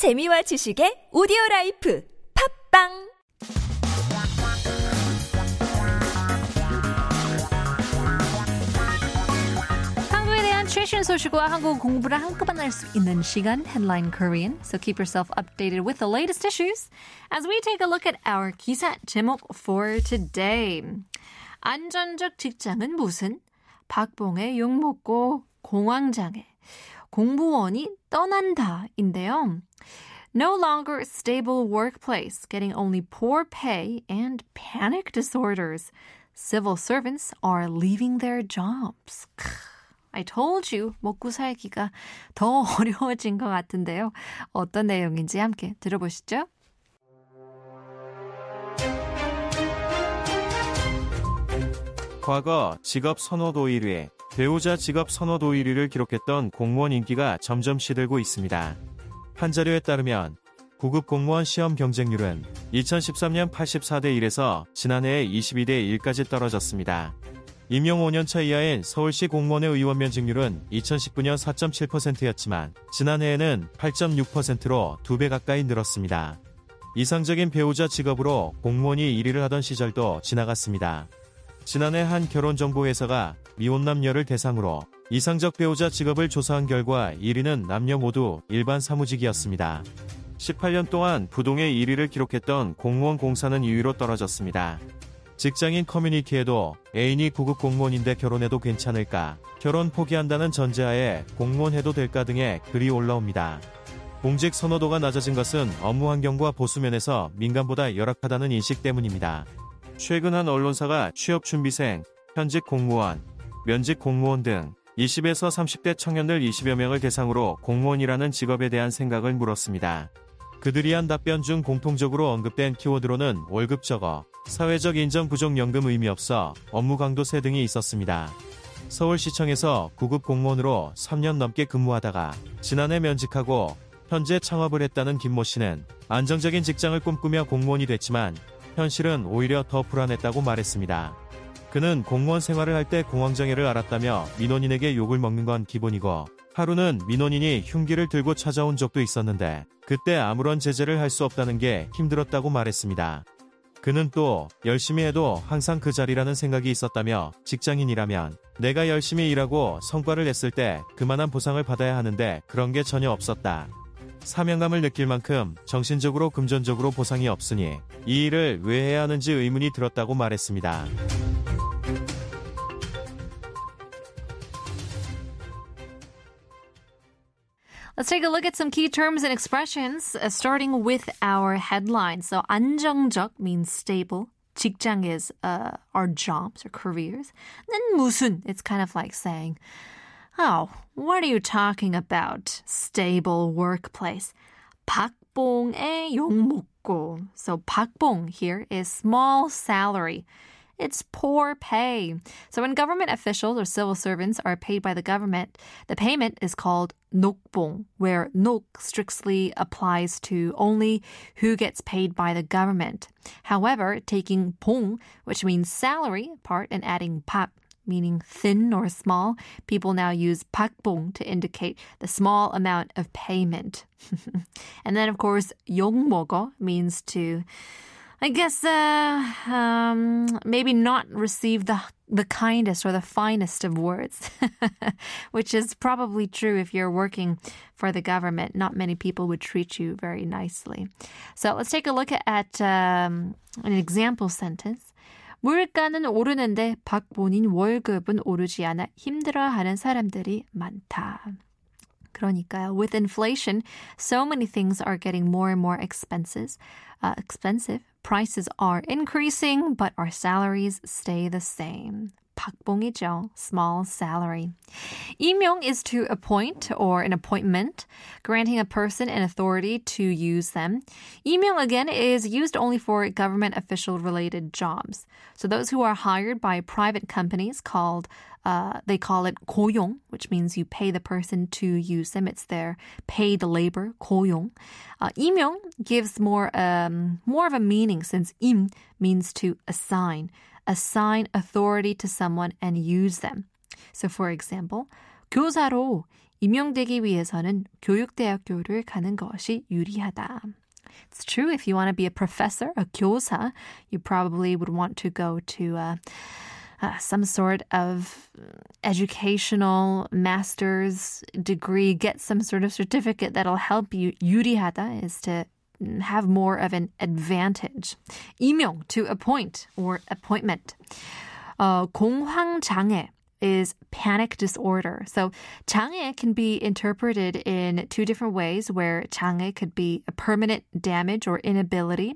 재미와 지식의 오디오라이프 팝빵! 최신 소식과 한국어 공부를 한꺼번에 할 수 있는 시간, Headline Korean. So keep yourself updated with the latest issues as we take a look at our 기사 제목 for today. 안전적 직장은 무슨? 박봉에 욕먹고 공황장애. 공무원이 떠난다인데요. No longer stable workplace, getting only poor pay and panic disorders. Civil servants are leaving their jobs. I told you, 먹고 살기가 더 어려워진 것 같은데요. 어떤 내용인지 함께 들어보시죠. 과거 직업선호도 1위에 배우자 직업선호도 1위를 기록했던 공무원 인기가 점점 시들고 있습니다. 한 자료에 따르면 고급 공무원 시험 경쟁률은 2013년 84대 1에서 지난해의 22대 1까지 떨어졌습니다. 임용 5년차 이하인 서울시 공무원의 의원 면직률은 2019년 4.7%였지만 지난해에는 8.6%로 2배 가까이 늘었습니다. 이상적인 배우자 직업으로 공무원이 1위를 하던 시절도 지나갔습니다. 지난해 한 결혼정보회사가 미혼 남녀를 대상으로 이상적 배우자 직업을 조사한 결과 1위는 남녀 모두 일반 사무직이었습니다. 18년 동안 부동의 1위를 기록했던 공무원 공사는 2위로 떨어졌습니다. 직장인 커뮤니티에도 애인이 고급 공무원인데 결혼해도 괜찮을까, 결혼 포기한다는 전제하에 공무원해도 될까 등의 글이 올라옵니다. 공직 선호도가 낮아진 것은 업무 환경과 보수면에서 민간보다 열악하다는 인식 때문입니다. 최근 한 언론사가 취업준비생, 현직 공무원, 면직 공무원 등 20에서 30대 청년들 20여 명을 대상으로 공무원이라는 직업에 대한 생각을 물었습니다. 그들이 한 답변 중 공통적으로 언급된 키워드로는 월급 적어, 사회적 인정 부족, 연금 의미 없어, 업무 강도세 등이 있었습니다. 서울시청에서 고급 공무원으로 3년 넘게 근무하다가 지난해 면직하고 현재 창업을 했다는 김모 씨는 안정적인 직장을 꿈꾸며 공무원이 됐지만 현실은 오히려 더 불안했다고 말했습니다. 그는 공무원 생활을 할 때 공황장애를 앓았다며 민원인에게 욕을 먹는 건 기본이고 하루는 민원인이 흉기를 들고 찾아온 적도 있었는데 그때 아무런 제재를 할 수 없다는 게 힘들었다고 말했습니다. 그는 또 열심히 해도 항상 그 자리라는 생각이 있었다며 직장인이라면 내가 열심히 일하고 성과를 냈을 때 그만한 보상을 받아야 하는데 그런 게 전혀 없었다. 사명감을 느낄 만큼 정신적으로 금전적으로 보상이 없으니 이 일을 왜 해야 하는지 의문이 들었다고 말했습니다. Let's take a look at some key terms and expressions, starting with our headline. So, 안정적 means stable. 직장 is our jobs or careers. Then 무슨, it's kind of like saying, oh, what are you talking about? Stable workplace. 박봉에 욕먹고. So, 박봉 here is small salary. It's poor pay. So when government officials or civil servants are paid by the government, the payment is called 녹봉, where 녹 strictly applies to only who gets paid by the government. However, taking 봉, which means salary part, and adding 박, meaning thin or small, people now use 박봉 to indicate the small amount of payment. And then, of course, 욕먹어 means to... I guess maybe not receive the kindest or the finest of words, which is probably true if you're working for the government. Not many people would treat you very nicely. So let's take a look at an example sentence. 물가는 오르는데 박본인 월급은 오르지 않아 힘들어하는 사람들이 많다. 그러니까요. With inflation, so many things are getting more and more expensive. Prices are increasing, but our salaries stay the same. 박봉이죠. Small salary. 임용 is to appoint or an appointment, granting a person an authority to use them. 임용, again, is used only for government official-related jobs. So those who are hired by private companies called, they call it 고용, which means you pay the person to use them. It's their paid labor, 고용. 임용 gives more of a meaning since 임 means to assign. Assign authority to someone and use them. So for example, 교사로 임용되기 위해서는 교육대학교를 가는 것이 유리하다. It's true. If you want to be a professor, a 교사, you probably would want to go to some sort of educational master's degree, get some sort of certificate that'll help you. 유리하다 is to have more of an advantage. 임용, to appoint or appointment. 공황장애 is panic disorder. So 장애 can be interpreted in two different ways, where 장애 could be a permanent damage or inability,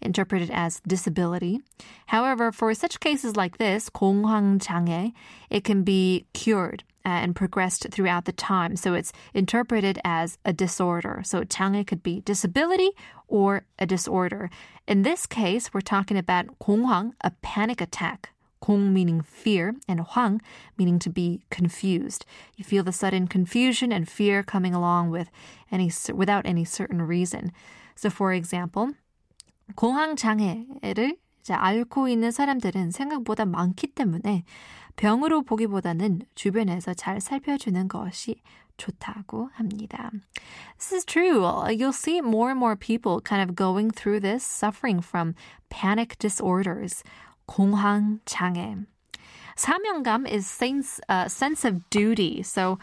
interpreted as disability. However, for such cases like this, 공황장애, it can be cured and progressed throughout the time. So it's interpreted as a disorder. So 장애 could be disability or a disorder. In this case, we're talking about 공황, a panic attack. 공 meaning fear and 황 meaning to be confused. You feel the sudden confusion and fear coming along without any certain reason. So for example, 공황장애를 앓고 있는 사람들은 생각보다 많기 때문에 병으로 보기보다는 주변에서 잘 살펴주는 것이 좋다고 합니다. This is true. You'll see more and more people kind of going through this, suffering from panic disorders. 공황장애. 사명감 is sense of duty. So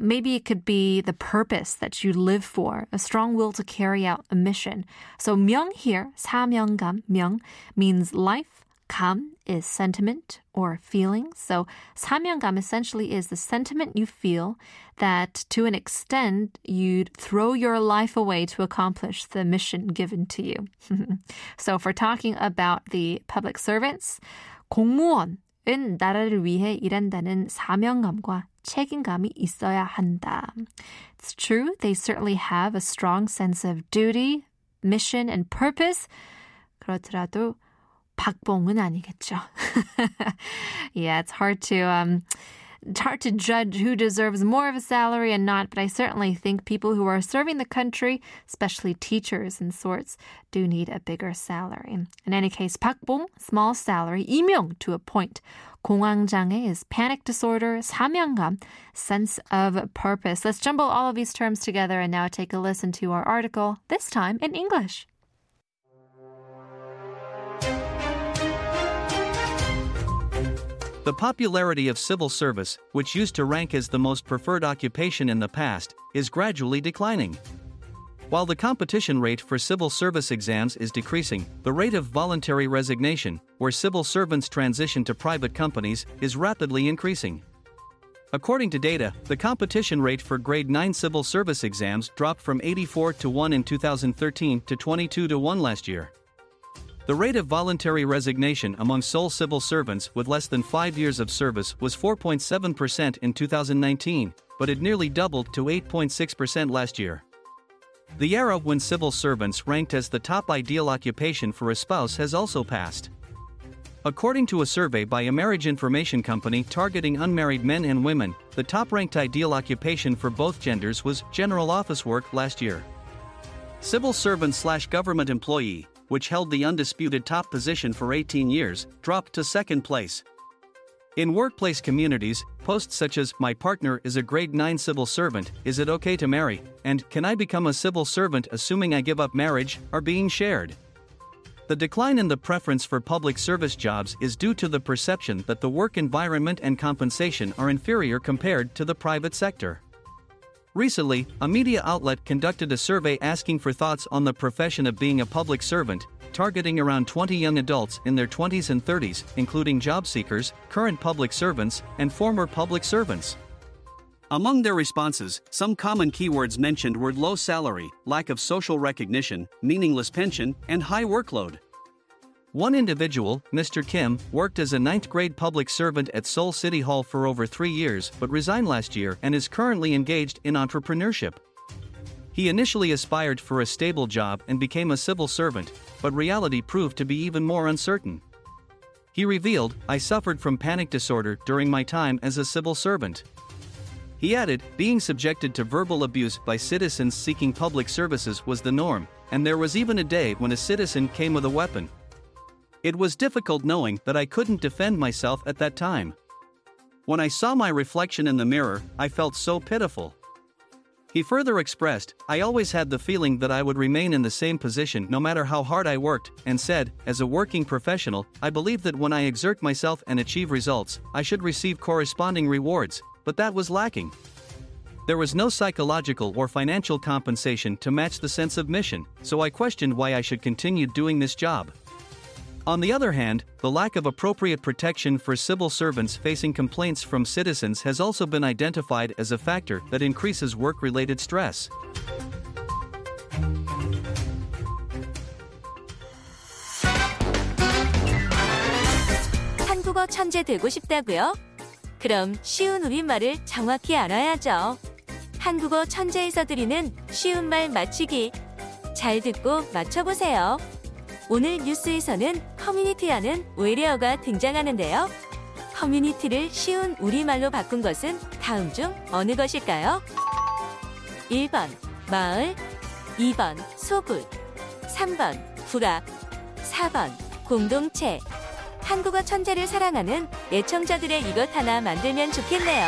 maybe it could be the purpose that you live for, a strong will to carry out a mission. So 명 here, 사명감, 명, means life. 감 is sentiment or feeling. So 사명감 essentially is the sentiment you feel that to an extent you'd throw your life away to accomplish the mission given to you. So if we're talking about the public servants, 공무원은 나라를 위해 일한다는 사명감과 책임감이 있어야 한다. It's true, they certainly have a strong sense of duty, mission, and purpose. 그렇더라도 박봉은 아니겠죠. Yeah, it's hard to judge who deserves more of a salary and not, but I certainly think people who are serving the country, especially teachers and sorts, do need a bigger salary. In any case, 박봉, small salary, 임용 to appoint. 공황장애 is panic disorder, 사명감, sense of purpose. Let's jumble all of these terms together and now take a listen to our article, this time in English. The popularity of civil service, which used to rank as the most preferred occupation in the past, is gradually declining. While the competition rate for civil service exams is decreasing, the rate of voluntary resignation, where civil servants transition to private companies, is rapidly increasing. According to data, the competition rate for grade 9 civil service exams dropped from 84-1 in 2013 to 22-1 last year. The rate of voluntary resignation among sole civil servants with less than 5 years of service was 4.7% in 2019, but it nearly doubled to 8.6% last year. The era when civil servants ranked as the top ideal occupation for a spouse has also passed. According to a survey by a marriage information company targeting unmarried men and women, the top-ranked ideal occupation for both genders was general office work last year. Civil servant/government employee, which held the undisputed top position for 18 years, dropped to second place. In workplace communities, posts such as, "My partner is a grade 9 civil servant, is it okay to marry?" and "Can I become a civil servant assuming I give up marriage?" are being shared. The decline in the preference for public service jobs is due to the perception that the work environment and compensation are inferior compared to the private sector. Recently, a media outlet conducted a survey asking for thoughts on the profession of being a public servant, targeting around 20 young adults in their 20s and 30s, including job seekers, current public servants, and former public servants. Among their responses, some common keywords mentioned were low salary, lack of social recognition, meaningless pension, and high workload. One individual, Mr. Kim, worked as a 9th-grade public servant at Seoul City Hall for over 3 years but resigned last year and is currently engaged in entrepreneurship. He initially aspired for a stable job and became a civil servant, but reality proved to be even more uncertain. He revealed, "I suffered from panic disorder during my time as a civil servant." He added, "Being subjected to verbal abuse by citizens seeking public services was the norm, and there was even a day when a citizen came with a weapon. It was difficult knowing that I couldn't defend myself at that time. When I saw my reflection in the mirror, I felt so pitiful. He further expressed, I always had the feeling that I would remain in the same position no matter how hard I worked, and said, as a working professional, I believe that when I exert myself and achieve results, I should receive corresponding rewards, but that was lacking. There was no psychological or financial compensation to match the sense of mission, so I questioned why I should continue doing this job. On the other hand, the lack of appropriate protection for civil servants facing complaints from citizens has also been identified as a factor that increases work-related stress. 한국어 천재 되고 싶다고요? 그럼 쉬운 우리말을 정확히 알아야죠. 한국어 천재에서 드리는 쉬운 말 맞히기. 잘 듣고 맞춰보세요. 오늘 뉴스에서는 커뮤니티라는 외래어가 등장하는데요. 커뮤니티를 쉬운 우리말로 바꾼 것은 다음 중 어느 것일까요? 1번 마을, 2번 소굴, 3번 구락, 4번 공동체. 한국어 천재를 사랑하는 애청자들의 이것 하나 만들면 좋겠네요.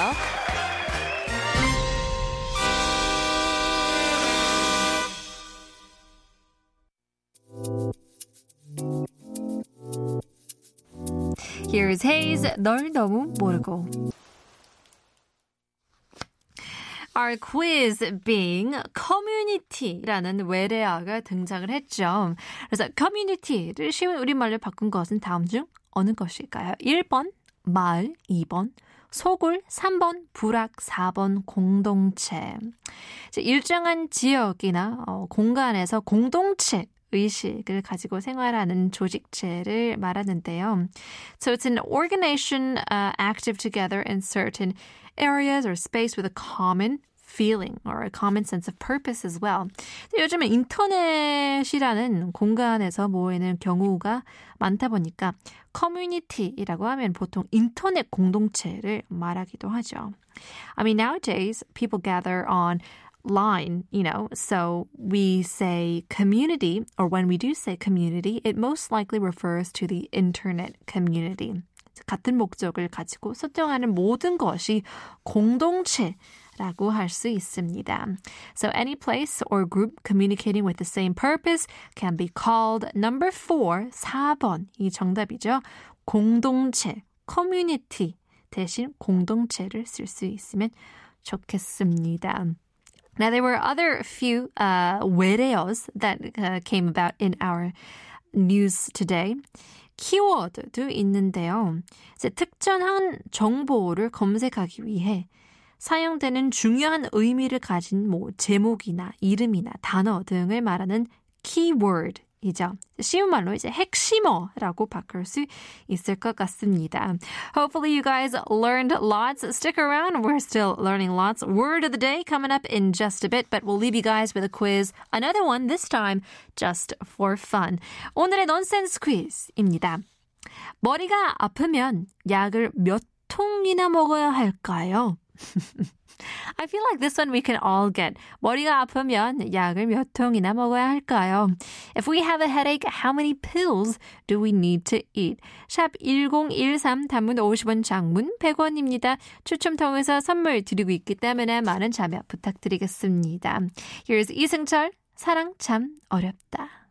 Here's Hayes, 널 너무 모르고. Our quiz being community라는 외래어가 등장을 했죠. 그래서 community를 쉬운 우리말로 바꾼 것은 다음 중 어느 것일까요? 1번 마을, 2번 소굴, 3번 부락, 4번 공동체. 일정한 지역이나 공간에서 공동체 의식을 가지고 생활하는 조직체를 말하는데요. So it's an organization active together in certain areas or space with a common feeling or a common sense of purpose as well. 요즘에 인터넷이라는 공간에서 모이는 경우가 많다 보니까 커뮤니티라고 하면 보통 인터넷 공동체를 말하기도 하죠. I mean, nowadays people gather on line, you know, so we say community, or when we do say community, it most likely refers to the internet community. 같은 목적을 가지고 소통하는 모든 것이 공동체라고 할 수 있습니다. So any place or group communicating with the same purpose can be called number 4, 4번이 정답이죠. 공동체, community 대신 공동체를 쓸 수 있으면 좋겠습니다. Now, there were other few 외래어s that came about in our news today. 키워드도 있는데요. 이제 특정한 정보를 검색하기 위해 사용되는 중요한 의미를 가진 뭐 제목이나 이름이나 단어 등을 말하는 keyword. 이죠. 쉬운 말로 이제 핵심어라고 바꿀 수 있을 것 같습니다. Hopefully you guys learned lots. Stick around. We're still learning lots. Word of the day coming up in just a bit, but we'll leave you guys with a quiz. Another one this time just for fun. 오늘의 nonsense quiz입니다. 머리가 아프면 약을 몇 통이나 먹어야 할까요? I feel like this one we can all get. 머리가 아프면 약을 몇 통이나 먹어야 할까요? If we have a headache, how many pills do we need to eat? 샵 1013 단문 50원 장문 100원입니다. 추첨 통해서 선물 드리고 있기 때문에 많은 참여 부탁드리겠습니다. Here's 이승철, 사랑 참 어렵다.